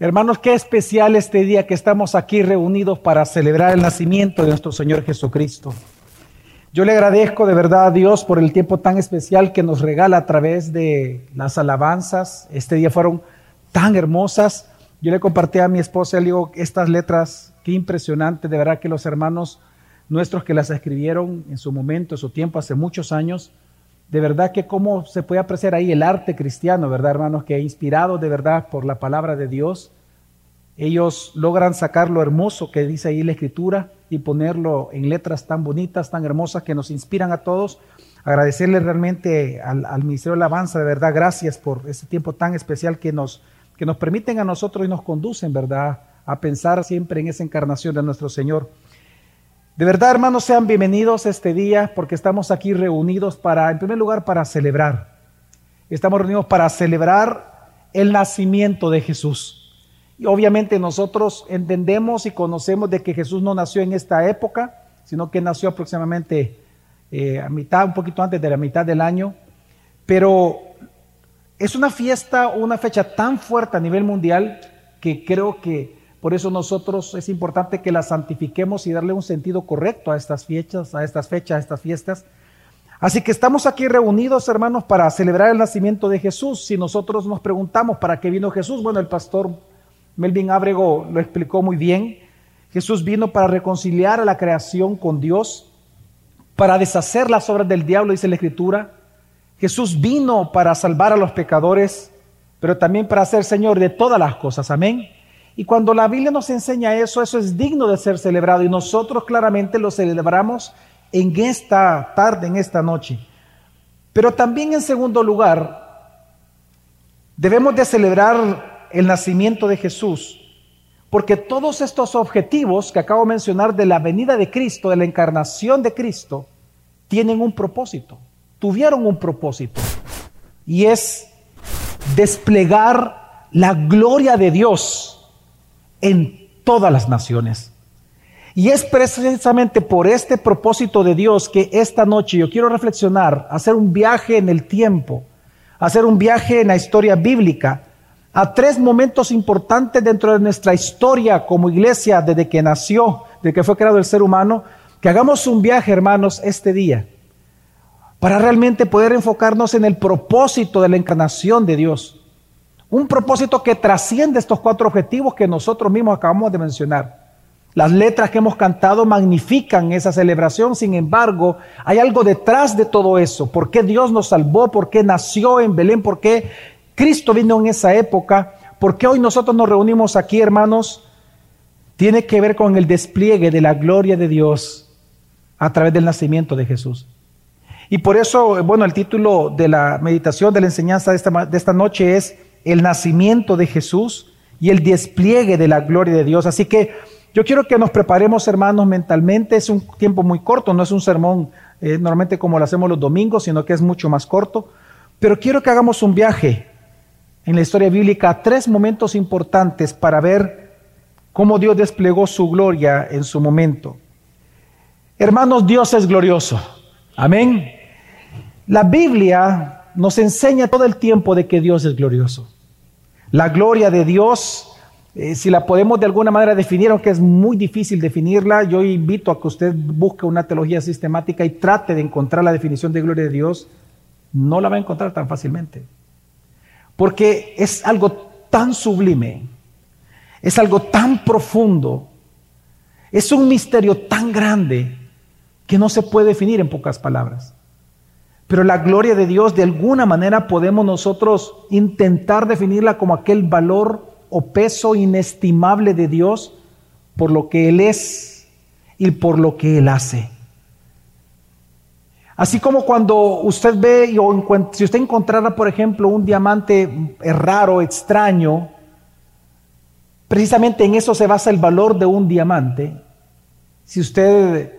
Hermanos, qué especial este día que estamos aquí reunidos para celebrar el nacimiento de nuestro Señor Jesucristo. Yo le agradezco de verdad a Dios por el tiempo tan especial que nos regala a través de las alabanzas. Este día fueron tan hermosas. Yo le compartí a mi esposa, le digo, estas letras, qué impresionante. De verdad que los hermanos nuestros que las escribieron en su momento, en su tiempo, hace muchos años, de verdad que cómo se puede apreciar ahí el arte cristiano, ¿verdad, hermanos? Que inspirado de verdad por la palabra de Dios, ellos logran sacar lo hermoso que dice ahí la Escritura y ponerlo en letras tan bonitas, tan hermosas, que nos inspiran a todos. Agradecerle realmente al Ministerio de Alabanza, de verdad, gracias por ese tiempo tan especial que nos permiten a nosotros y nos conducen, ¿verdad?, a pensar siempre en esa encarnación de nuestro Señor. De verdad, hermanos, sean bienvenidos este día, porque estamos aquí reunidos para, en primer lugar, para celebrar. Estamos reunidos para celebrar el nacimiento de Jesús. Y obviamente nosotros entendemos y conocemos de que Jesús no nació en esta época, sino que nació aproximadamente un poquito antes de la mitad del año. Pero es una fiesta, una fecha tan fuerte a nivel mundial que creo que por eso nosotros es importante que la santifiquemos y darle un sentido correcto a estas fechas, a estas fiestas. Así que estamos aquí reunidos, hermanos, para celebrar el nacimiento de Jesús. Si nosotros nos preguntamos para qué vino Jesús, bueno, el pastor Melvin Ábrego lo explicó muy bien. Jesús vino para reconciliar a la creación con Dios, para deshacer las obras del diablo, dice la Escritura. Jesús vino para salvar a los pecadores, pero también para ser Señor de todas las cosas. Amén. Y cuando la Biblia nos enseña eso es digno de ser celebrado. Y nosotros claramente lo celebramos en esta tarde, en esta noche. Pero también, en segundo lugar, debemos de celebrar el nacimiento de Jesús. Porque todos estos objetivos que acabo de mencionar de la venida de Cristo, de la encarnación de Cristo, tienen un propósito. Tuvieron un propósito. Y es desplegar la gloria de Dios en todas las naciones. Y es precisamente por este propósito de Dios que esta noche yo quiero reflexionar, hacer un viaje en el tiempo, hacer un viaje en la historia bíblica, a tres momentos importantes dentro de nuestra historia como iglesia, desde que nació, desde que fue creado el ser humano, que hagamos un viaje, hermanos, este día, para realmente poder enfocarnos en el propósito de la encarnación de Dios. Un propósito que trasciende estos cuatro objetivos que nosotros mismos acabamos de mencionar. Las letras que hemos cantado magnifican esa celebración, sin embargo, hay algo detrás de todo eso. ¿Por qué Dios nos salvó? ¿Por qué nació en Belén? ¿Por qué Cristo vino en esa época? ¿Por qué hoy nosotros nos reunimos aquí, hermanos? Tiene que ver con el despliegue de la gloria de Dios a través del nacimiento de Jesús. Y por eso, bueno, el título de la meditación, de la enseñanza de esta noche es el nacimiento de Jesús y el despliegue de la gloria de Dios. Así que yo quiero que nos preparemos, hermanos, mentalmente. Es un tiempo muy corto, no es un sermón normalmente como lo hacemos los domingos, sino que es mucho más corto. Pero quiero que hagamos un viaje en la historia bíblica a tres momentos importantes para ver cómo Dios desplegó su gloria en su momento. Hermanos, Dios es glorioso. Amén. La Biblia nos enseña todo el tiempo de que Dios es glorioso. La gloria de Dios, si la podemos de alguna manera definir, aunque es muy difícil definirla, yo invito a que usted busque una teología sistemática y trate de encontrar la definición de gloria de Dios. No la va a encontrar tan fácilmente. Porque es algo tan sublime, es algo tan profundo, es un misterio tan grande que no se puede definir en pocas palabras. Pero la gloria de Dios, de alguna manera podemos nosotros intentar definirla como aquel valor o peso inestimable de Dios por lo que Él es y por lo que Él hace. Así como cuando usted ve, o si usted encontrara, por ejemplo, un diamante raro, extraño, precisamente en eso se basa el valor de un diamante. Si usted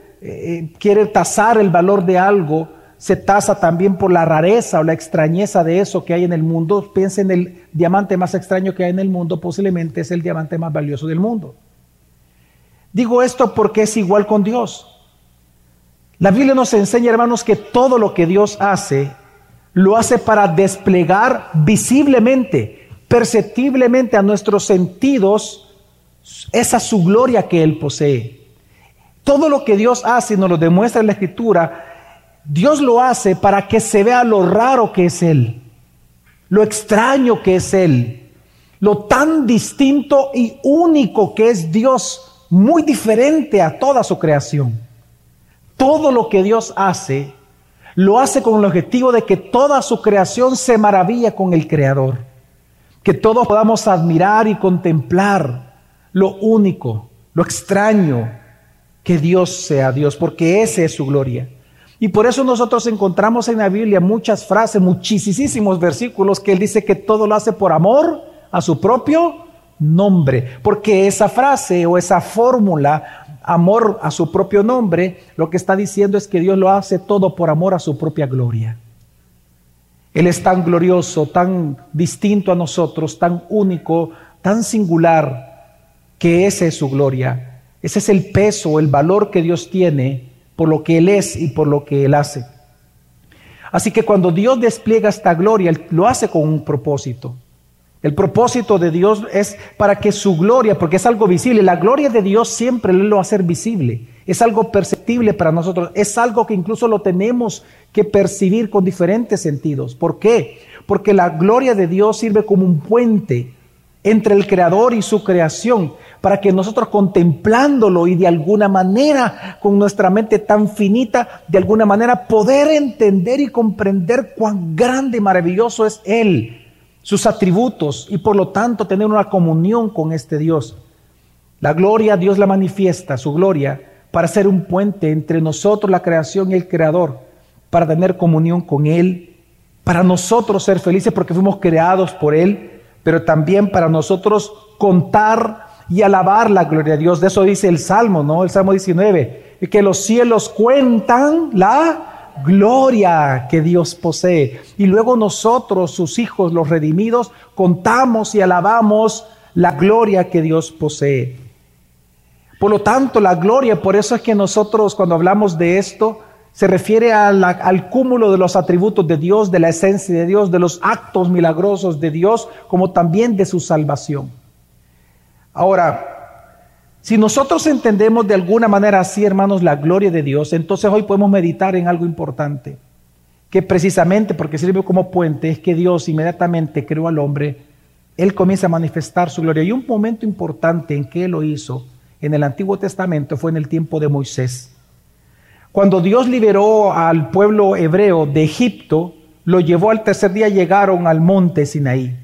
quiere tasar el valor de algo, se tasa también por la rareza o la extrañeza de eso que hay en el mundo. Piensa en el diamante más extraño que hay en el mundo, posiblemente es el diamante más valioso del mundo. Digo esto porque es igual con Dios. La Biblia nos enseña, hermanos, que todo lo que Dios hace, lo hace para desplegar visiblemente, perceptiblemente a nuestros sentidos esa es su gloria que Él posee. Todo lo que Dios hace y nos lo demuestra en la Escritura, Dios lo hace para que se vea lo raro que es Él, lo extraño que es Él, lo tan distinto y único que es Dios, muy diferente a toda su creación. Todo lo que Dios hace, lo hace con el objetivo de que toda su creación se maravilla con el Creador, que todos podamos admirar y contemplar lo único, lo extraño, que Dios sea Dios, porque esa es su gloria. Y por eso nosotros encontramos en la Biblia muchas frases, muchísimos versículos que Él dice que todo lo hace por amor a su propio nombre. Porque esa frase o esa fórmula, amor a su propio nombre, lo que está diciendo es que Dios lo hace todo por amor a su propia gloria. Él es tan glorioso, tan distinto a nosotros, tan único, tan singular, que esa es su gloria. Ese es el peso, el valor que Dios tiene por lo que Él es y por lo que Él hace. Así que cuando Dios despliega esta gloria, Él lo hace con un propósito. El propósito de Dios es para que su gloria, porque es algo visible, la gloria de Dios siempre Él lo va a hacer visible. Es algo perceptible para nosotros, es algo que incluso lo tenemos que percibir con diferentes sentidos. ¿Por qué? Porque la gloria de Dios sirve como un puente entre el Creador y su creación, para que nosotros contemplándolo y de alguna manera, con nuestra mente tan finita, de alguna manera poder entender y comprender cuán grande y maravilloso es Él, sus atributos, y por lo tanto tener una comunión con este Dios. La gloria, Dios la manifiesta, su gloria, para ser un puente entre nosotros, la creación y el Creador, para tener comunión con Él, para nosotros ser felices porque fuimos creados por Él, pero también para nosotros contar y alabar la gloria de Dios. De eso dice el Salmo, ¿no? El Salmo 19, que los cielos cuentan la gloria que Dios posee. Y luego nosotros, sus hijos, los redimidos, contamos y alabamos la gloria que Dios posee. Por lo tanto, la gloria, por eso es que nosotros cuando hablamos de esto, se refiere al cúmulo de los atributos de Dios, de la esencia de Dios, de los actos milagrosos de Dios, como también de su salvación. Ahora, si nosotros entendemos de alguna manera así, hermanos, la gloria de Dios, entonces hoy podemos meditar en algo importante, que precisamente porque sirve como puente, es que Dios inmediatamente creó al hombre, Él comienza a manifestar su gloria. Y un momento importante en que Él lo hizo en el Antiguo Testamento fue en el tiempo de Moisés. Cuando Dios liberó al pueblo hebreo de Egipto, lo llevó al tercer día, llegaron al monte Sinaí.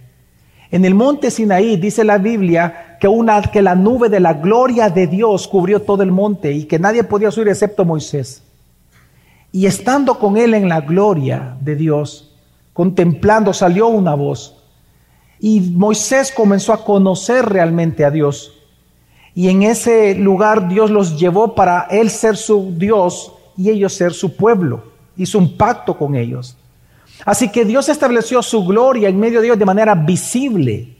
En el monte Sinaí dice la Biblia que la nube de la gloria de Dios cubrió todo el monte y que nadie podía subir excepto Moisés. Y estando con él en la gloria de Dios, contemplando, salió una voz. Y Moisés comenzó a conocer realmente a Dios. Y en ese lugar Dios los llevó para él ser su Dios y ellos ser su pueblo. Hizo un pacto con ellos. Así que Dios estableció su gloria en medio de ellos de manera visible,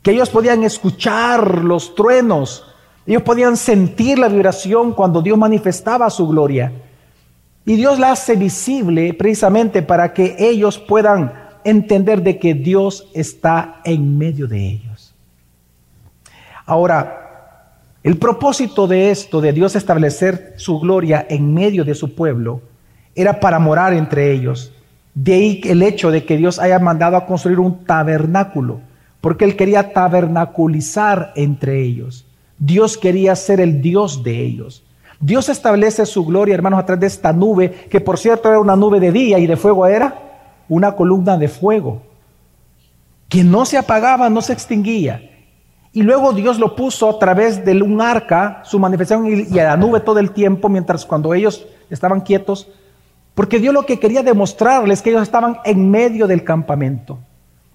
que ellos podían escuchar los truenos, ellos podían sentir la vibración cuando Dios manifestaba su gloria. Y Dios la hace visible precisamente para que ellos puedan entender de que Dios está en medio de ellos. Ahora, el propósito de esto, de Dios establecer su gloria en medio de su pueblo, era para morar entre ellos. De ahí el hecho de que Dios haya mandado a construir un tabernáculo, porque Él quería tabernaculizar entre ellos. Dios quería ser el Dios de ellos. Dios establece su gloria, hermanos, a través de esta nube, que por cierto era una nube de día y de fuego, era una columna de fuego, que no se apagaba, no se extinguía. Y luego Dios lo puso a través de un arca, su manifestación y a la nube todo el tiempo, mientras cuando ellos estaban quietos, porque Dios lo que quería demostrarles es que ellos estaban en medio del campamento.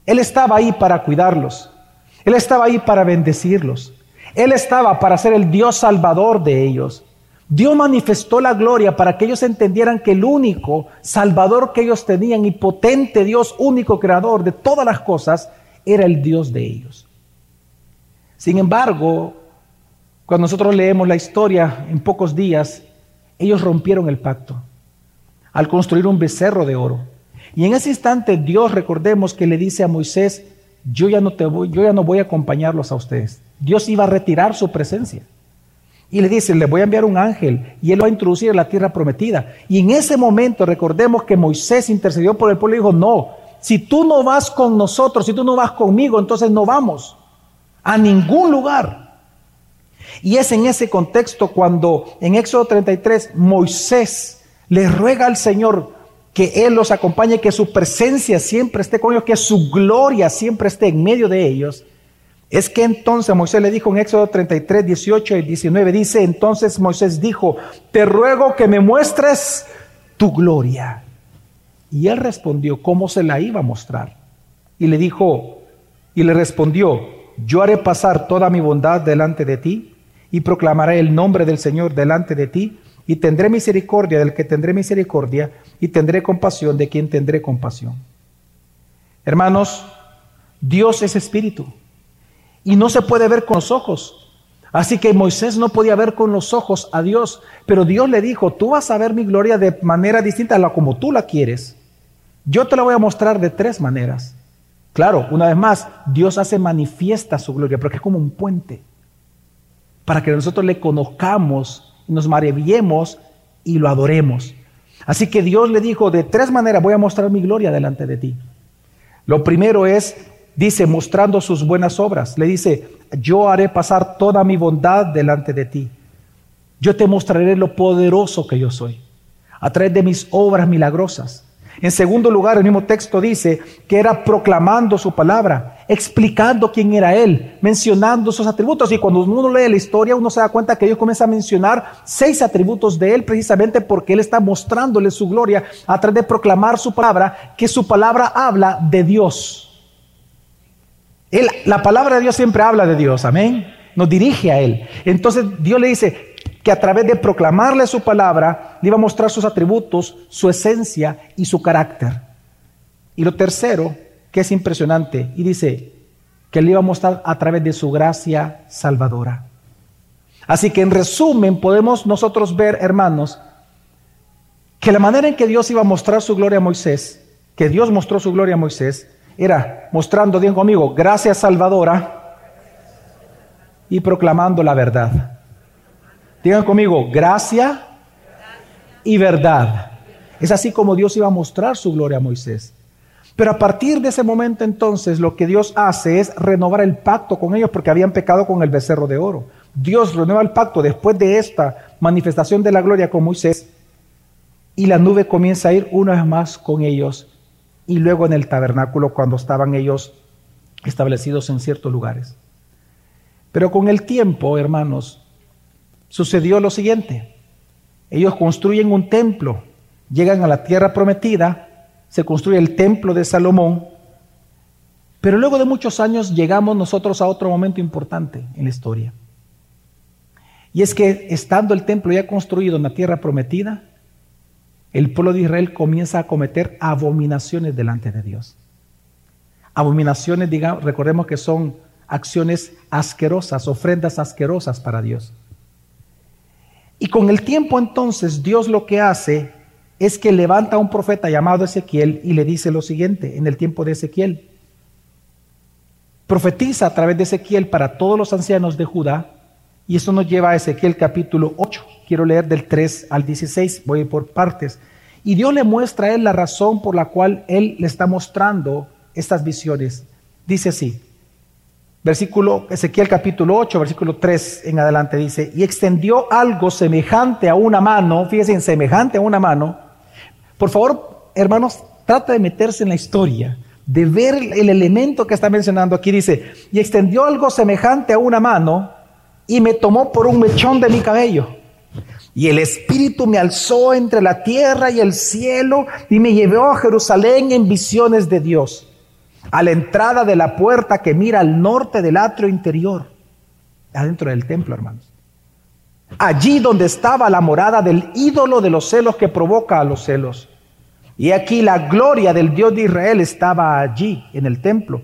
Él estaba ahí para cuidarlos. Él estaba ahí para bendecirlos. Él estaba para ser el Dios salvador de ellos. Dios manifestó la gloria para que ellos entendieran que el único salvador que ellos tenían y potente Dios, único creador de todas las cosas, era el Dios de ellos. Sin embargo, cuando nosotros leemos la historia, en pocos días, ellos rompieron el pacto al construir un becerro de oro. Y en ese instante Dios, recordemos que le dice a Moisés yo ya no voy a acompañarlos a ustedes. Dios iba a retirar su presencia. Y le dice, le voy a enviar un ángel y él lo va a introducir en la tierra prometida. Y en ese momento recordemos que Moisés intercedió por el pueblo y dijo, no, si tú no vas con nosotros, si tú no vas conmigo, entonces no vamos a ningún lugar. Y es en ese contexto cuando en Éxodo 33 Moisés le ruega al Señor que él los acompañe, que su presencia siempre esté con ellos, que su gloria siempre esté en medio de ellos. Es que entonces Moisés le dijo en Éxodo 33, 18 y 19, dice, entonces Moisés dijo, te ruego que me muestres tu gloria. Y él respondió, ¿cómo se la iba a mostrar? Y le dijo, y le respondió, yo haré pasar toda mi bondad delante de ti y proclamaré el nombre del Señor delante de ti y tendré misericordia del que tendré misericordia y tendré compasión de quien tendré compasión. Hermanos, Dios es espíritu. Y no se puede ver con los ojos. Así que Moisés no podía ver con los ojos a Dios. Pero Dios le dijo, tú vas a ver mi gloria de manera distinta a la como tú la quieres. Yo te la voy a mostrar de tres maneras. Claro, una vez más, Dios hace manifiesta su gloria, porque es como un puente. Para que nosotros le conozcamos, nos maravillemos y lo adoremos. Así que Dios le dijo, de tres maneras voy a mostrar mi gloria delante de ti. Lo primero es... dice, mostrando sus buenas obras. Le dice, yo haré pasar toda mi bondad delante de ti. Yo te mostraré lo poderoso que yo soy, a través de mis obras milagrosas. En segundo lugar, el mismo texto dice que era proclamando su palabra, explicando quién era él, mencionando sus atributos. Y cuando uno lee la historia, uno se da cuenta que Dios comienza a mencionar 6 atributos de él, precisamente porque él está mostrándole su gloria a través de proclamar su palabra, que su palabra habla de Dios. La palabra de Dios siempre habla de Dios, amén. Nos dirige a él. Entonces Dios le dice que a través de proclamarle su palabra, le iba a mostrar sus atributos, su esencia y su carácter. Y lo tercero, que es impresionante, y dice que le iba a mostrar a través de su gracia salvadora. Así que en resumen podemos nosotros ver, hermanos, que la manera en que Dios iba a mostrar su gloria a Moisés, que Dios mostró su gloria a Moisés, era mostrando, digan conmigo, gracia salvadora y proclamando la verdad. Digan conmigo, gracia y verdad. Es así como Dios iba a mostrar su gloria a Moisés. Pero a partir de ese momento entonces lo que Dios hace es renovar el pacto con ellos porque habían pecado con el becerro de oro. Dios renueva el pacto después de esta manifestación de la gloria con Moisés y la nube comienza a ir una vez más con ellos. Y luego en el tabernáculo cuando estaban ellos establecidos en ciertos lugares. Pero con el tiempo, hermanos, sucedió lo siguiente. Ellos construyen un templo, llegan a la tierra prometida, se construye el templo de Salomón. Pero luego de muchos años llegamos nosotros a otro momento importante en la historia. Y es que estando el templo ya construido en la tierra prometida, el pueblo de Israel comienza a cometer abominaciones delante de Dios. Abominaciones, digamos, recordemos que son acciones asquerosas, ofrendas asquerosas para Dios. Y con el tiempo entonces Dios lo que hace es que levanta a un profeta llamado Ezequiel y le dice lo siguiente en el tiempo de Ezequiel. Profetiza a través de Ezequiel para todos los ancianos de Judá. Y eso nos lleva a Ezequiel capítulo 8. Quiero leer del 3 al 16, voy por partes. Y Dios le muestra a él la razón por la cual él le está mostrando estas visiones. Dice así, Ezequiel capítulo 8, versículo 3 en adelante dice, y extendió algo semejante a una mano, fíjense, semejante a una mano. Por favor, hermanos, trata de meterse en la historia, de ver el elemento que está mencionando aquí. Dice, y extendió algo semejante a una mano, y me tomó por un mechón de mi cabello. Y el Espíritu me alzó entre la tierra y el cielo y me llevó a Jerusalén en visiones de Dios, a la entrada de la puerta que mira al norte del atrio interior, adentro del templo, hermanos. Allí donde estaba la morada del ídolo de los celos que provoca a los celos. Y aquí la gloria del Dios de Israel estaba allí, en el templo.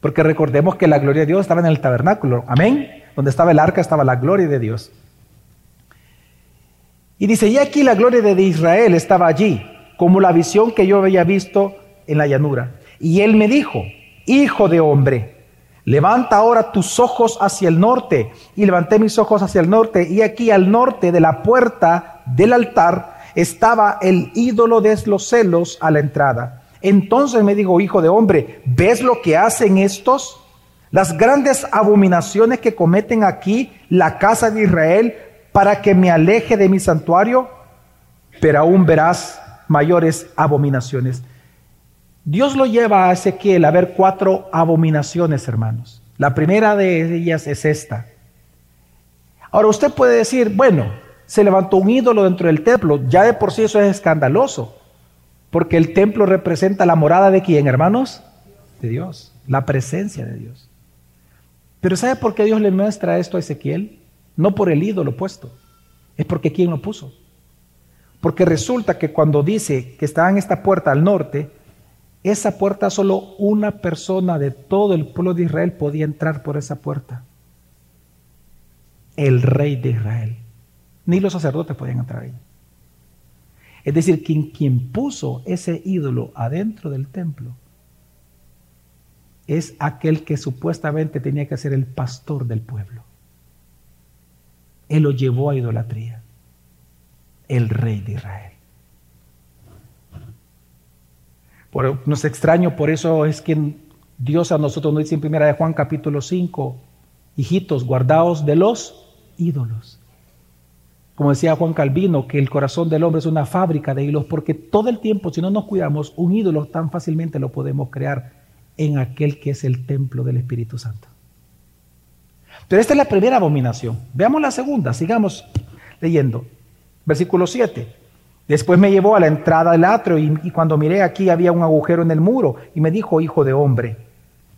Porque recordemos que la gloria de Dios estaba en el tabernáculo. Amén. Donde estaba el arca estaba la gloria de Dios. Y dice, y aquí la gloria de Israel estaba allí, como la visión que yo había visto en la llanura. Y él me dijo, hijo de hombre, levanta ahora tus ojos hacia el norte. Y levanté mis ojos hacia el norte, y aquí al norte de la puerta del altar estaba el ídolo de los celos a la entrada. Entonces me dijo: hijo de hombre, ¿ves lo que hacen estos? Las grandes abominaciones que cometen aquí la casa de Israel para que me aleje de mi santuario, pero aún verás mayores abominaciones. Dios lo lleva a Ezequiel a ver 4 abominaciones, hermanos. La primera de ellas es esta. Ahora usted puede decir, bueno, se levantó un ídolo dentro del templo. Ya de por sí eso es escandaloso, porque el templo representa la morada de ¿quién, hermanos? De Dios, la presencia de Dios. Pero ¿sabe por qué Dios le muestra esto a Ezequiel? No por el ídolo puesto, es porque ¿quién lo puso? Porque resulta que cuando dice que estaba en esta puerta al norte, esa puerta solo una persona de todo el pueblo de Israel podía entrar por esa puerta. El rey de Israel. Ni los sacerdotes podían entrar ahí. Es decir, quien puso ese ídolo adentro del templo es aquel que supuestamente tenía que ser el pastor del pueblo. Él lo llevó a idolatría. El rey de Israel. No es extraño, por eso es que Dios a nosotros nos dice en 1 de Juan capítulo 5, hijitos, guardaos de los ídolos. Como decía Juan Calvino, que el corazón del hombre es una fábrica de ídolos, porque todo el tiempo, si no nos cuidamos, un ídolo tan fácilmente lo podemos crear en aquel que es el templo del Espíritu Santo. Pero esta es la primera abominación. Veamos la segunda, sigamos leyendo. Versículo 7. Después me llevó a la entrada del atrio, y cuando miré, aquí había un agujero en el muro, y me dijo: hijo de hombre,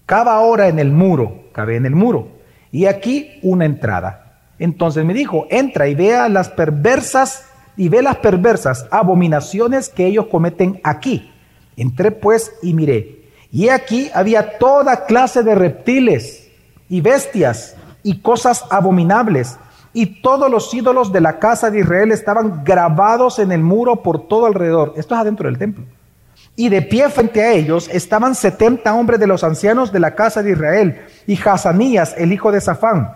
cava ahora en el muro. Cavé en el muro, y aquí una entrada. Entonces me dijo: entra y ve las perversas abominaciones que ellos cometen aquí. Entré pues y miré, y aquí había toda clase de reptiles y bestias y cosas abominables. Y todos los ídolos de la casa de Israel estaban grabados en el muro por todo alrededor. Esto es adentro del templo. Y de pie frente a ellos estaban 70 hombres de los ancianos de la casa de Israel, y Hasanías, el hijo de Safán,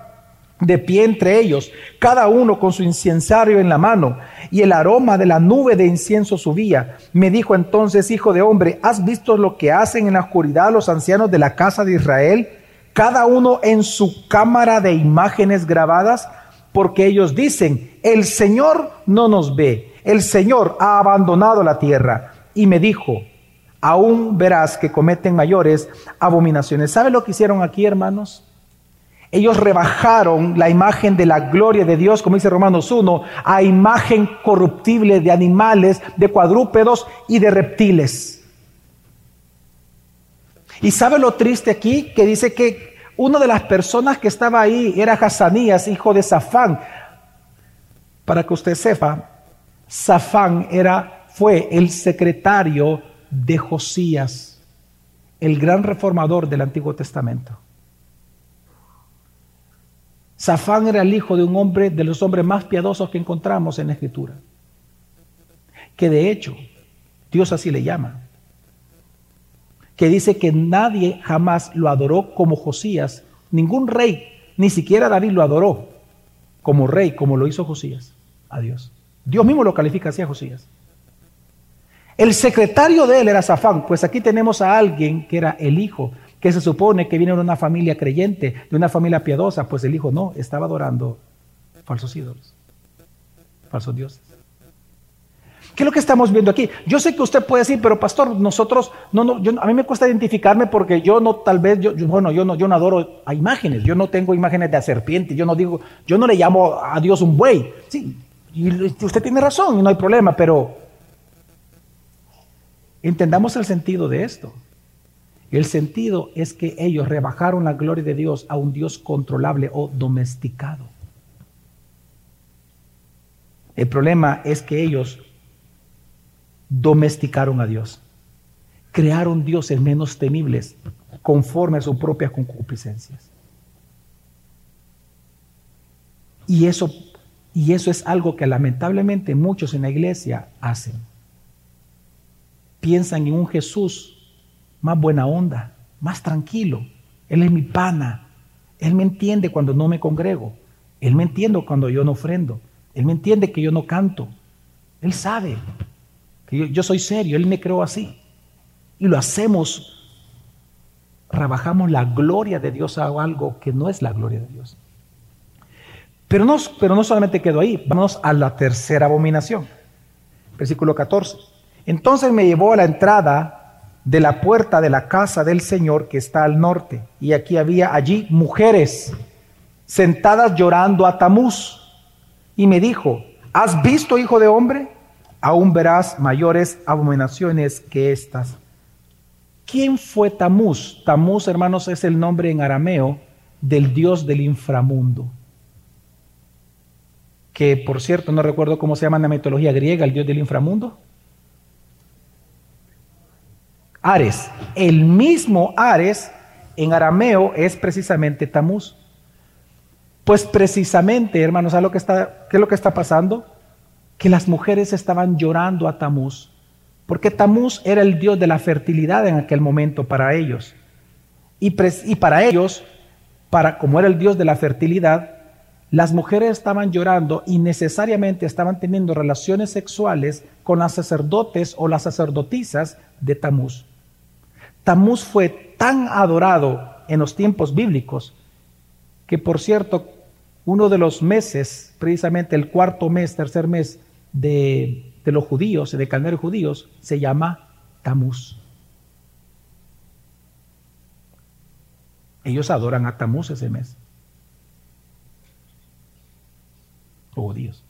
de pie entre ellos, cada uno con su incensario en la mano, y el aroma de la nube de incienso subía. Me dijo entonces: hijo de hombre, ¿has visto lo que hacen en la oscuridad los ancianos de la casa de Israel? Cada uno en su cámara de imágenes grabadas. Porque ellos dicen: el Señor no nos ve, el Señor ha abandonado la tierra. Y me dijo: aún verás que cometen mayores abominaciones. ¿Sabe lo que hicieron aquí, hermanos? Ellos rebajaron la imagen de la gloria de Dios, como dice Romanos 1, a imagen corruptible de animales, de cuadrúpedos y de reptiles. ¿Y sabe lo triste aquí? Que dice que una de las personas que estaba ahí era Hasanías, hijo de Safán. Para que usted sepa, Safán fue el secretario de Josías, el gran reformador del Antiguo Testamento. Safán era el hijo de un hombre, de los hombres más piadosos que encontramos en la Escritura. Que de hecho, Dios así le llama. Que dice que nadie jamás lo adoró como Josías, ningún rey, ni siquiera David lo adoró como rey, como lo hizo Josías a Dios. Dios mismo lo califica así a Josías. El secretario de él era Safán. Pues aquí tenemos a alguien que era el hijo, que se supone que viene de una familia creyente, de una familia piadosa. Pues el hijo no, estaba adorando falsos ídolos, falsos dioses. ¿Qué es lo que estamos viendo aquí? Yo sé que usted puede decir: pero pastor, nosotros, a mí me cuesta identificarme porque yo no adoro a imágenes, yo no tengo imágenes de serpientes, yo no le llamo a Dios un buey. Sí, y usted tiene razón y no hay problema, pero entendamos el sentido de esto. El sentido es que ellos rebajaron la gloria de Dios a un Dios controlable o domesticado. El problema es que ellos domesticaron a Dios, crearon dioses menos temibles conforme a sus propias concupiscencias, y eso es algo que lamentablemente muchos en la iglesia hacen. Piensan en un Jesús más buena onda, más tranquilo. Él es mi pana. Él me entiende cuando no me congrego. Él me entiende cuando yo no ofrendo. Él me entiende que yo no canto. Él sabe que yo soy serio. Él me creó así. Y lo hacemos. Rebajamos la gloria de Dios a algo que no es la gloria de Dios. Pero no solamente quedó ahí. Vamos a la tercera abominación. Versículo 14. Entonces me llevó a la entrada de la puerta de la casa del Señor que está al norte. Y aquí había allí mujeres sentadas llorando a Tamuz. Y me dijo, ¿has visto, hijo de hombre? Aún verás mayores abominaciones que estas. ¿Quién fue Tamuz? Tamuz, hermanos, es el nombre en arameo del dios del inframundo. Que, por cierto, no recuerdo cómo se llama en la mitología griega el dios del inframundo. Ares, el mismo Ares en arameo es precisamente Tamuz. Pues precisamente, hermanos, ¿sabes lo que está, qué es lo que está pasando? Que las mujeres estaban llorando a Tamuz, porque Tamuz era el dios de la fertilidad en aquel momento para ellos. Como era el dios de la fertilidad, las mujeres estaban llorando y necesariamente estaban teniendo relaciones sexuales con las sacerdotes o las sacerdotisas de Tamuz. Tamuz fue tan adorado en los tiempos bíblicos que, por cierto, uno de los meses, precisamente el cuarto mes, tercer mes de los judíos, de calendarios judíos, se llama Tamuz. Ellos adoran a Tamuz ese mes. Oh, Dios.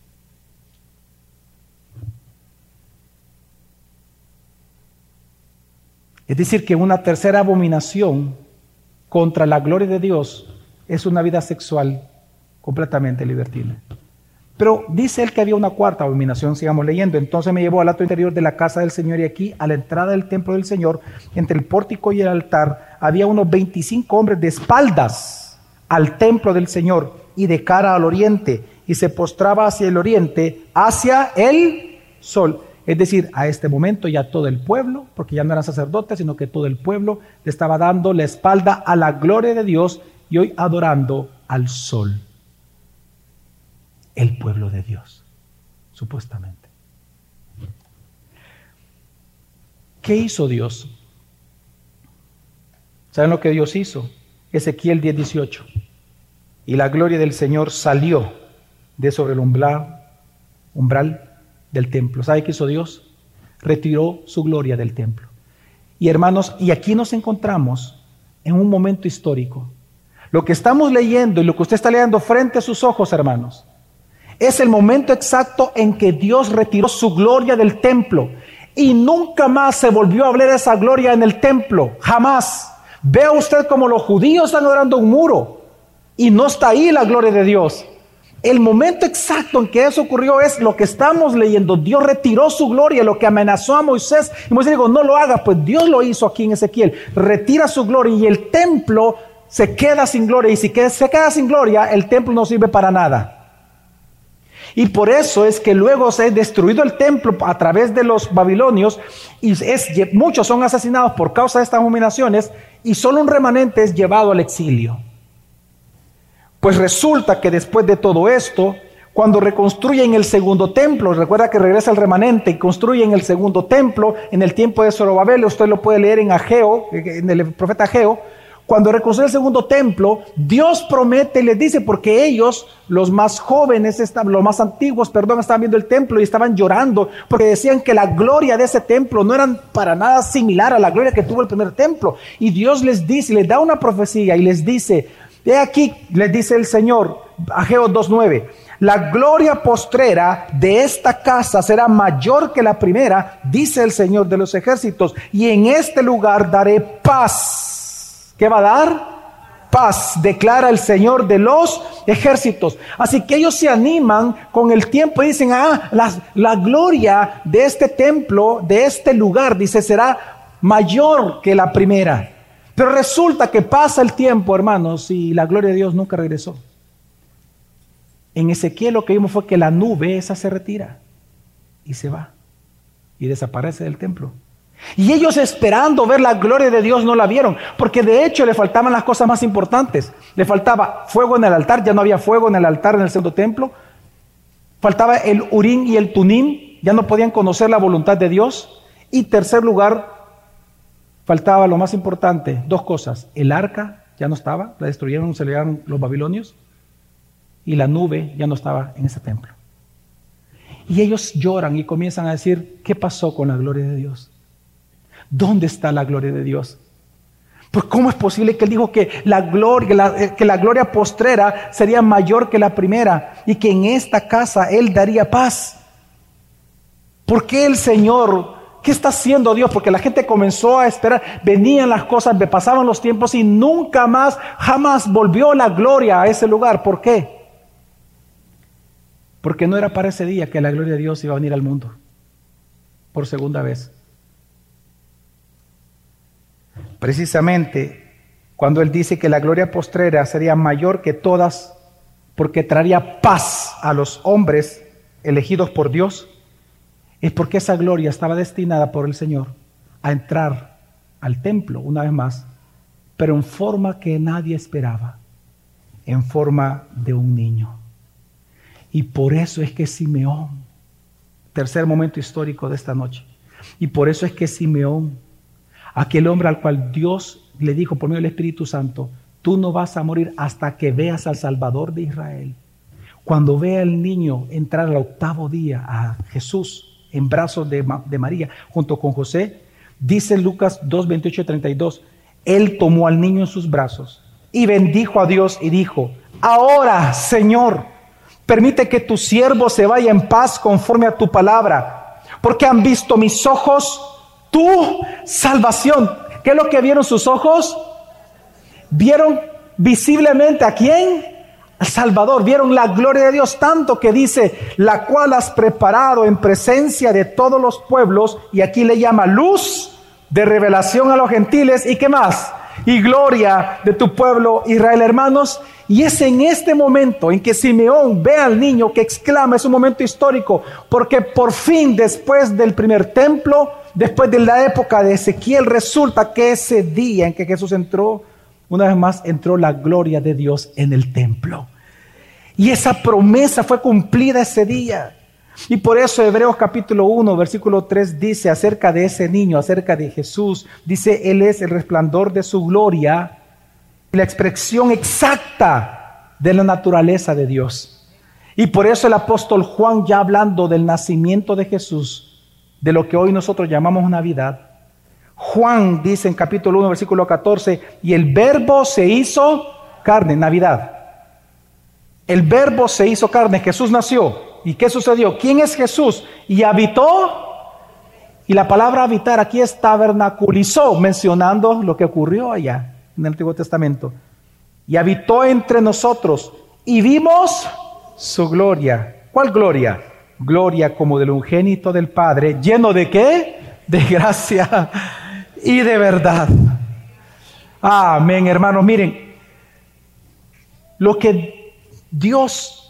Es decir, que una tercera abominación contra la gloria de Dios es una vida sexual completamente libertina. Pero dice él que había una cuarta abominación, sigamos leyendo. Entonces me llevó al atrio interior de la casa del Señor y aquí, a la entrada del templo del Señor, entre el pórtico y el altar, había unos 25 hombres de espaldas al templo del Señor y de cara al oriente, y se postraba hacia el oriente, hacia el sol. Es decir, a este momento ya todo el pueblo, porque ya no eran sacerdotes, sino que todo el pueblo le estaba dando la espalda a la gloria de Dios y hoy adorando al sol. El pueblo de Dios, supuestamente. ¿Qué hizo Dios? ¿Saben lo que Dios hizo? Ezequiel 10:18. Y la gloria del Señor salió de sobre el umbral del templo. ¿Sabe qué hizo Dios? Retiró su gloria del templo. Y hermanos, y aquí nos encontramos en un momento histórico. Lo que estamos leyendo y lo que usted está leyendo frente a sus ojos, hermanos, es el momento exacto en que Dios retiró su gloria del templo y nunca más se volvió a hablar de esa gloria en el templo, jamás. Vea usted como los judíos están adorando un muro y no está ahí la gloria de Dios. El momento exacto en que eso ocurrió es lo que estamos leyendo. Dios retiró su gloria, lo que amenazó a Moisés. Y Moisés dijo, no lo haga, pues Dios lo hizo aquí en Ezequiel. Retira su gloria y el templo se queda sin gloria. Y si se queda sin gloria, el templo no sirve para nada. Y por eso es que luego se ha destruido el templo a través de los babilonios. Y muchos son asesinados por causa de estas abominaciones. Y solo un remanente es llevado al exilio. Pues resulta que después de todo esto, cuando reconstruyen el segundo templo, recuerda que regresa el remanente y construyen el segundo templo en el tiempo de Zorobabel, usted lo puede leer en Ageo, en el profeta Ageo, cuando reconstruye el segundo templo, Dios promete y les dice, porque ellos, los más jóvenes, los más antiguos, estaban viendo el templo y estaban llorando, porque decían que la gloria de ese templo no era para nada similar a la gloria que tuvo el primer templo. Y Dios les dice, les da una profecía y les dice, he aquí, les dice el Señor, Ageo 2:9, la gloria postrera de esta casa será mayor que la primera, dice el Señor de los ejércitos, y en este lugar daré paz. ¿Qué va a dar? Paz, declara el Señor de los ejércitos. Así que ellos se animan con el tiempo y dicen, la gloria de este templo, de este lugar, dice, será mayor que la primera. Pero resulta que pasa el tiempo, hermanos, y la gloria de Dios nunca regresó. En Ezequiel lo que vimos fue que la nube esa se retira y se va y desaparece del templo. Y ellos, esperando ver la gloria de Dios, no la vieron, porque de hecho le faltaban las cosas más importantes. Le faltaba fuego en el altar, ya no había fuego en el altar en el segundo templo. Faltaba el Urim y el Tumim, ya no podían conocer la voluntad de Dios. Y tercer lugar, faltaba lo más importante, dos cosas: el arca ya no estaba, la destruyeron, se la llevaron los babilonios, y la nube ya no estaba en ese templo. Y ellos lloran y comienzan a decir: ¿qué pasó con la gloria de Dios? ¿Dónde está la gloria de Dios? ¿Por cómo es posible que Él dijo que la gloria postrera sería mayor que la primera y que en esta casa Él daría paz? ¿Por qué el Señor? ¿Qué está haciendo Dios? Porque la gente comenzó a esperar, venían las cosas, pasaban los tiempos y nunca más, jamás volvió la gloria a ese lugar. ¿Por qué? Porque no era para ese día que la gloria de Dios iba a venir al mundo por segunda vez. Precisamente cuando Él dice que la gloria postrera sería mayor que todas, porque traería paz a los hombres elegidos por Dios, es porque esa gloria estaba destinada por el Señor a entrar al templo una vez más, pero en forma que nadie esperaba, en forma de un niño. Y por eso es que Simeón, tercer momento histórico de esta noche, y por eso es que Simeón, aquel hombre al cual Dios le dijo por medio del Espíritu Santo: tú no vas a morir hasta que veas al Salvador de Israel. Cuando vea el niño entrar al octavo día a Jesús en brazos de María junto con José, dice Lucas 2, 28 y 32, Él tomó al niño en sus brazos y bendijo a Dios y dijo: ahora, Señor, permite que tu siervo se vaya en paz conforme a tu palabra, porque han visto mis ojos tu salvación. ¿Qué es lo que vieron sus ojos? Vieron visiblemente a quién, al Salvador. Vieron la gloria de Dios, tanto que dice: la cual has preparado en presencia de todos los pueblos, y aquí le llama luz de revelación a los gentiles, y qué más, y gloria de tu pueblo Israel. Hermanos, y es en este momento en que Simeón ve al niño que exclama. Es un momento histórico, porque por fin, después del primer templo, después de la época de Ezequiel, resulta que ese día en que Jesús entró, una vez más entró la gloria de Dios en el templo. Y esa promesa fue cumplida ese día. Y por eso Hebreos capítulo 1, versículo 3 dice acerca de ese niño, acerca de Jesús, dice: Él es el resplandor de su gloria y la expresión exacta de la naturaleza de Dios. Y por eso el apóstol Juan, ya hablando del nacimiento de Jesús, de lo que hoy nosotros llamamos Navidad, Juan dice en capítulo 1, versículo 14, y el verbo se hizo carne. Navidad, el verbo se hizo carne, Jesús nació. ¿Y qué sucedió? ¿Quién es Jesús? Y habitó, y la palabra habitar aquí es tabernaculizó, mencionando lo que ocurrió allá en el Antiguo Testamento. Y habitó entre nosotros, y vimos su gloria. ¿Cuál gloria? Gloria como del unigénito del Padre, lleno de ¿qué? De gracia y de verdad. Amén, hermanos. Miren, lo que Dios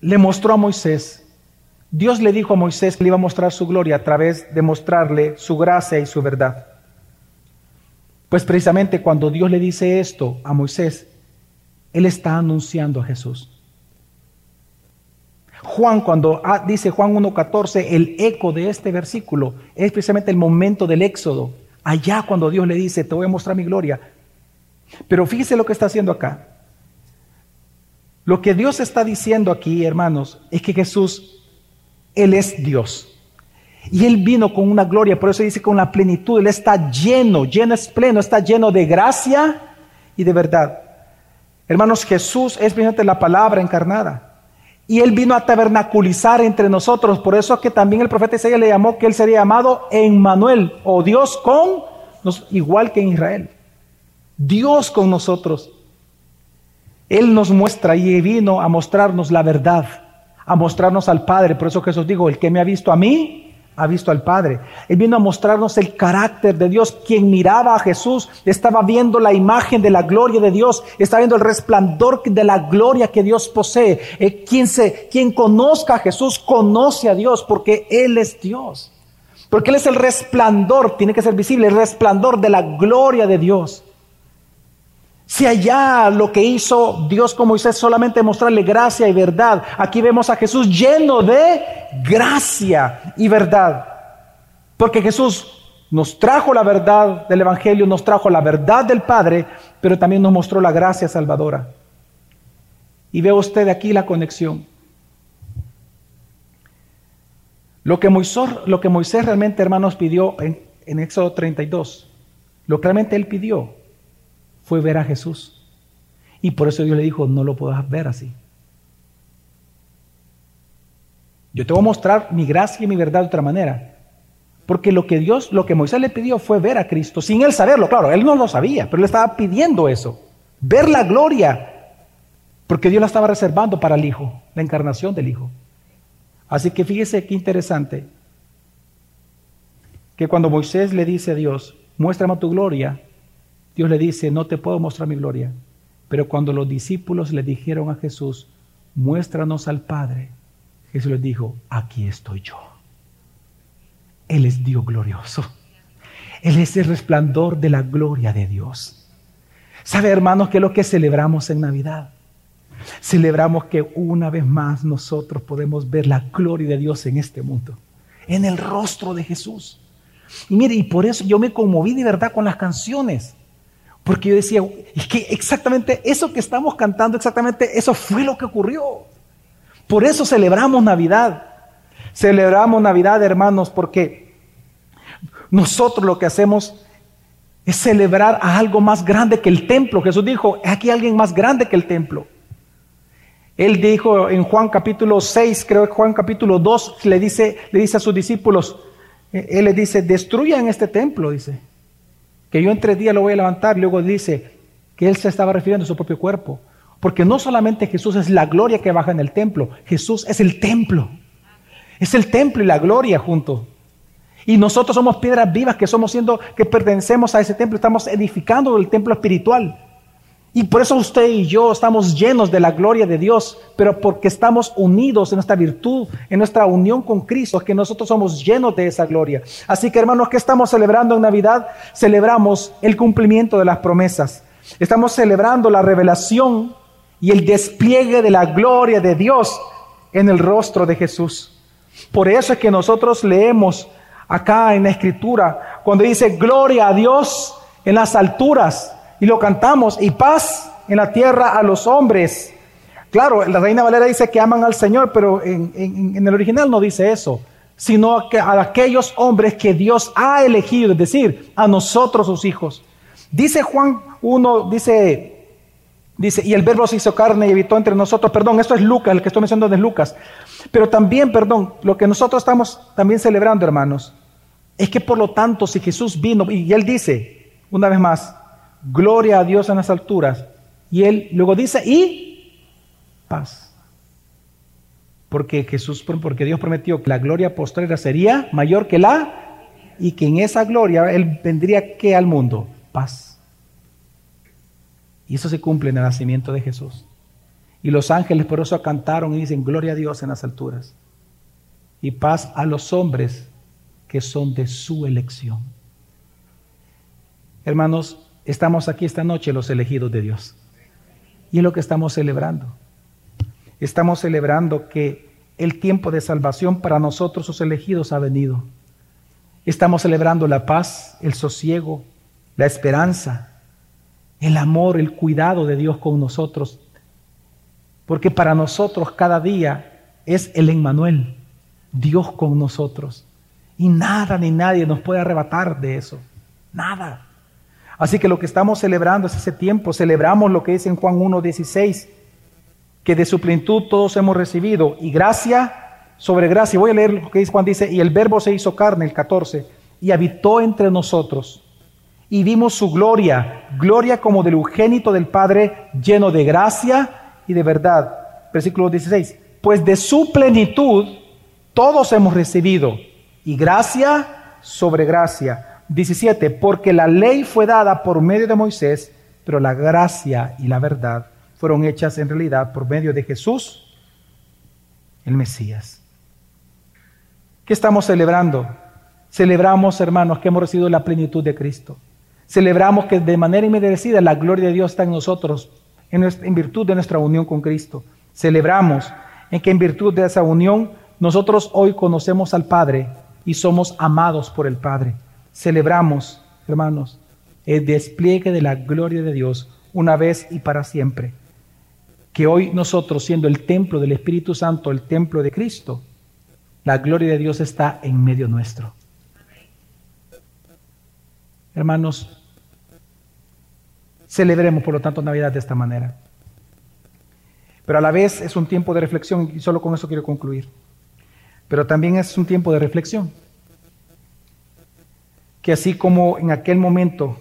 le mostró a Moisés, Dios le dijo a Moisés que le iba a mostrar su gloria a través de mostrarle su gracia y su verdad. Pues precisamente cuando Dios le dice esto a Moisés, Él está anunciando a Jesús. Juan, cuando dice Juan 1.14, el eco de este versículo es precisamente el momento del éxodo, allá cuando Dios le dice: te voy a mostrar mi gloria. Pero fíjese lo que está haciendo acá. Lo que Dios está diciendo aquí, hermanos, es que Jesús, Él es Dios. Y Él vino con una gloria, por eso dice con la plenitud. Él está lleno, lleno es pleno, está lleno de gracia y de verdad. Hermanos, Jesús es precisamente la palabra encarnada. Y Él vino a tabernaculizar entre nosotros. Por eso que también el profeta Isaías le llamó que Él sería llamado Emmanuel, o Dios con nosotros, igual que en Israel. Dios con nosotros. Él nos muestra y vino a mostrarnos la verdad, a mostrarnos al Padre. Por eso Jesús dijo: el que me ha visto a mí, ha visto al Padre. Él vino a mostrarnos el carácter de Dios. Quien miraba a Jesús estaba viendo la imagen de la gloria de Dios, estaba viendo el resplandor de la gloria que Dios posee. Quien conozca a Jesús conoce a Dios, porque Él es Dios. Porque Él es el resplandor, tiene que ser visible, el resplandor de la gloria de Dios. Si allá lo que hizo Dios con Moisés solamente mostrarle gracia y verdad, aquí vemos a Jesús lleno de gracia y verdad. Porque Jesús nos trajo la verdad del Evangelio, nos trajo la verdad del Padre, pero también nos mostró la gracia salvadora. Y veo usted aquí la conexión. Lo que Moisés realmente, hermanos, pidió en Éxodo 32, lo que realmente él pidió fue ver a Jesús. Y por eso Dios le dijo, no lo puedas ver así. Yo te voy a mostrar mi gracia y mi verdad de otra manera. Porque lo que Moisés le pidió fue ver a Cristo, sin él saberlo, claro, él no lo sabía, pero le estaba pidiendo eso, ver la gloria, porque Dios la estaba reservando para el Hijo, la encarnación del Hijo. Así que fíjese qué interesante, que cuando Moisés le dice a Dios, muéstrame tu gloria, Dios le dice, no te puedo mostrar mi gloria. Pero cuando los discípulos le dijeron a Jesús, muéstranos al Padre, Jesús les dijo, aquí estoy yo. Él es Dios glorioso. Él es el resplandor de la gloria de Dios. ¿Sabe, hermanos, qué es lo que celebramos en Navidad? Celebramos que una vez más nosotros podemos ver la gloria de Dios en este mundo, en el rostro de Jesús. Y mire, y por eso yo me conmoví de verdad con las canciones, porque yo decía, es que exactamente eso que estamos cantando, exactamente eso fue lo que ocurrió. Por eso celebramos Navidad. Celebramos Navidad, hermanos, porque nosotros lo que hacemos es celebrar a algo más grande que el templo. Jesús dijo, aquí hay alguien más grande que el templo. Él dijo en Juan capítulo 6, creo que Juan capítulo 2, le dice a sus discípulos, Él les dice, destruyan este templo, dice, que yo en 3 días lo voy a levantar. Luego dice que Él se estaba refiriendo a su propio cuerpo, porque no solamente Jesús es la gloria que baja en el templo, Jesús es el templo. Es el templo y la gloria juntos. Y nosotros somos piedras vivas que pertenecemos a ese templo, estamos edificando el templo espiritual. Y por eso usted y yo estamos llenos de la gloria de Dios, pero porque estamos unidos en nuestra virtud, en nuestra unión con Cristo, que nosotros somos llenos de esa gloria. Así que, hermanos, ¿qué estamos celebrando en Navidad? Celebramos el cumplimiento de las promesas. Estamos celebrando la revelación y el despliegue de la gloria de Dios en el rostro de Jesús. Por eso es que nosotros leemos acá en la Escritura, cuando dice gloria a Dios en las alturas, y lo cantamos, y paz en la tierra a los hombres. Claro, la Reina Valera dice que aman al Señor, pero en el original no dice eso, sino que a aquellos hombres que Dios ha elegido, es decir, a nosotros sus hijos. Dice Juan 1, dice, y el verbo se hizo carne y habitó entre nosotros. Perdón, esto es Lucas, el que estoy mencionando es Lucas. Pero también, perdón, lo que nosotros estamos también celebrando, hermanos, es que por lo tanto, si Jesús vino, y Él dice, una vez más, gloria a Dios en las alturas. Y Él luego dice, y paz. Porque Dios prometió que la gloria postrera sería mayor que y que en esa gloria Él vendría ¿qué al mundo? Paz. Y eso se cumple en el nacimiento de Jesús. Y los ángeles por eso cantaron y dicen, gloria a Dios en las alturas. Y paz a los hombres que son de su elección. Hermanos, estamos aquí esta noche los elegidos de Dios. Y es lo que estamos celebrando. Estamos celebrando que el tiempo de salvación para nosotros, sus elegidos, ha venido. Estamos celebrando la paz, el sosiego, la esperanza, el amor, el cuidado de Dios con nosotros. Porque para nosotros cada día es el Emmanuel, Dios con nosotros. Y nada ni nadie nos puede arrebatar de eso. Nada. Así que lo que estamos celebrando es ese tiempo. Celebramos lo que dice en Juan 1:16, que de su plenitud todos hemos recibido, y gracia sobre gracia. Voy a leer lo que dice Juan, dice, y el verbo se hizo carne, el 14, y habitó entre nosotros, y vimos su gloria, gloria como del unigénito del Padre, lleno de gracia y de verdad. Versículo 16, pues de su plenitud todos hemos recibido, y gracia sobre gracia. 17, porque la ley fue dada por medio de Moisés, pero la gracia y la verdad fueron hechas en realidad por medio de Jesús, el Mesías. ¿Qué estamos celebrando? Celebramos, hermanos, que hemos recibido la plenitud de Cristo. Celebramos que de manera inmerecida la gloria de Dios está en nosotros, en virtud de nuestra unión con Cristo. Celebramos en que en virtud de esa unión, nosotros hoy conocemos al Padre y somos amados por el Padre. Celebramos, hermanos, el despliegue de la gloria de Dios una vez y para siempre. Que hoy nosotros, siendo el templo del Espíritu Santo, el templo de Cristo, la gloria de Dios está en medio nuestro. Hermanos, celebremos por lo tanto Navidad de esta manera. Pero a la vez es un tiempo de reflexión, y solo con eso quiero concluir. Pero también es un tiempo de reflexión. Que así como en aquel momento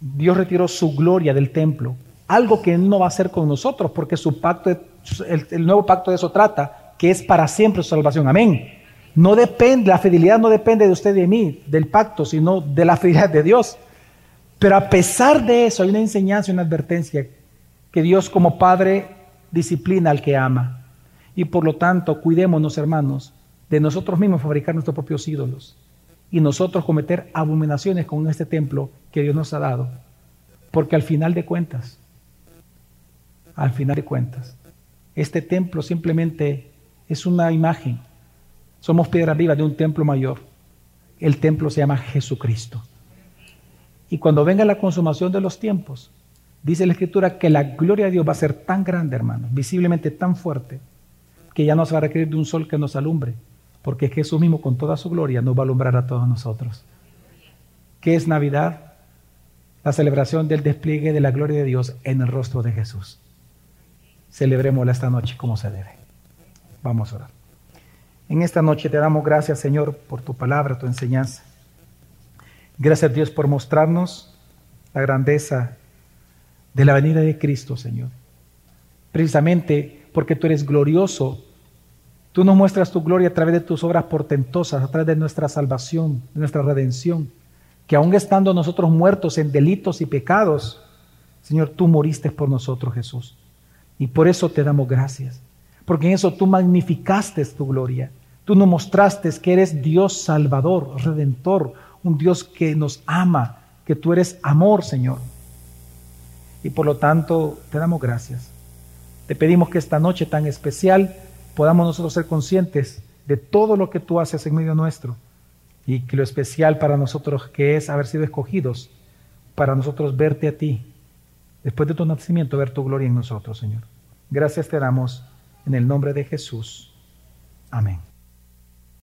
Dios retiró su gloria del templo, algo que Él no va a hacer con nosotros, porque su pacto, el nuevo pacto de eso trata, que es para siempre su salvación. Amén. No depende, la fidelidad no depende de usted y de mí, del pacto, sino de la fidelidad de Dios. Pero a pesar de eso, hay una enseñanza y una advertencia que Dios como Padre disciplina al que ama. Y por lo tanto, cuidémonos, hermanos, de nosotros mismos fabricar nuestros propios ídolos y nosotros cometer abominaciones con este templo que Dios nos ha dado. Porque al final de cuentas, este templo simplemente es una imagen. Somos piedras vivas de un templo mayor. El templo se llama Jesucristo. Y cuando venga la consumación de los tiempos, dice la Escritura que la gloria de Dios va a ser tan grande, hermanos, visiblemente tan fuerte, que ya no se va a requerir de un sol que nos alumbre, porque Jesús mismo con toda su gloria nos va a alumbrar a todos nosotros. ¿Qué es Navidad? La celebración del despliegue de la gloria de Dios en el rostro de Jesús. Celebrémosla esta noche como se debe. Vamos a orar. En esta noche te damos gracias, Señor, por tu palabra, tu enseñanza. Gracias, Dios, por mostrarnos la grandeza de la venida de Cristo, Señor. Precisamente porque tú eres glorioso, tú nos muestras tu gloria a través de tus obras portentosas, a través de nuestra salvación, de nuestra redención, que aun estando nosotros muertos en delitos y pecados, Señor, tú moriste por nosotros, Jesús. Y por eso te damos gracias, porque en eso tú magnificaste tu gloria. Tú nos mostraste que eres Dios Salvador, Redentor, un Dios que nos ama, que tú eres amor, Señor. Y por lo tanto, te damos gracias. Te pedimos que esta noche tan especial podamos nosotros ser conscientes de todo lo que tú haces en medio nuestro y que lo especial para nosotros que es haber sido escogidos, para nosotros verte a ti, después de tu nacimiento, ver tu gloria en nosotros, Señor. Gracias te damos en el nombre de Jesús. Amén.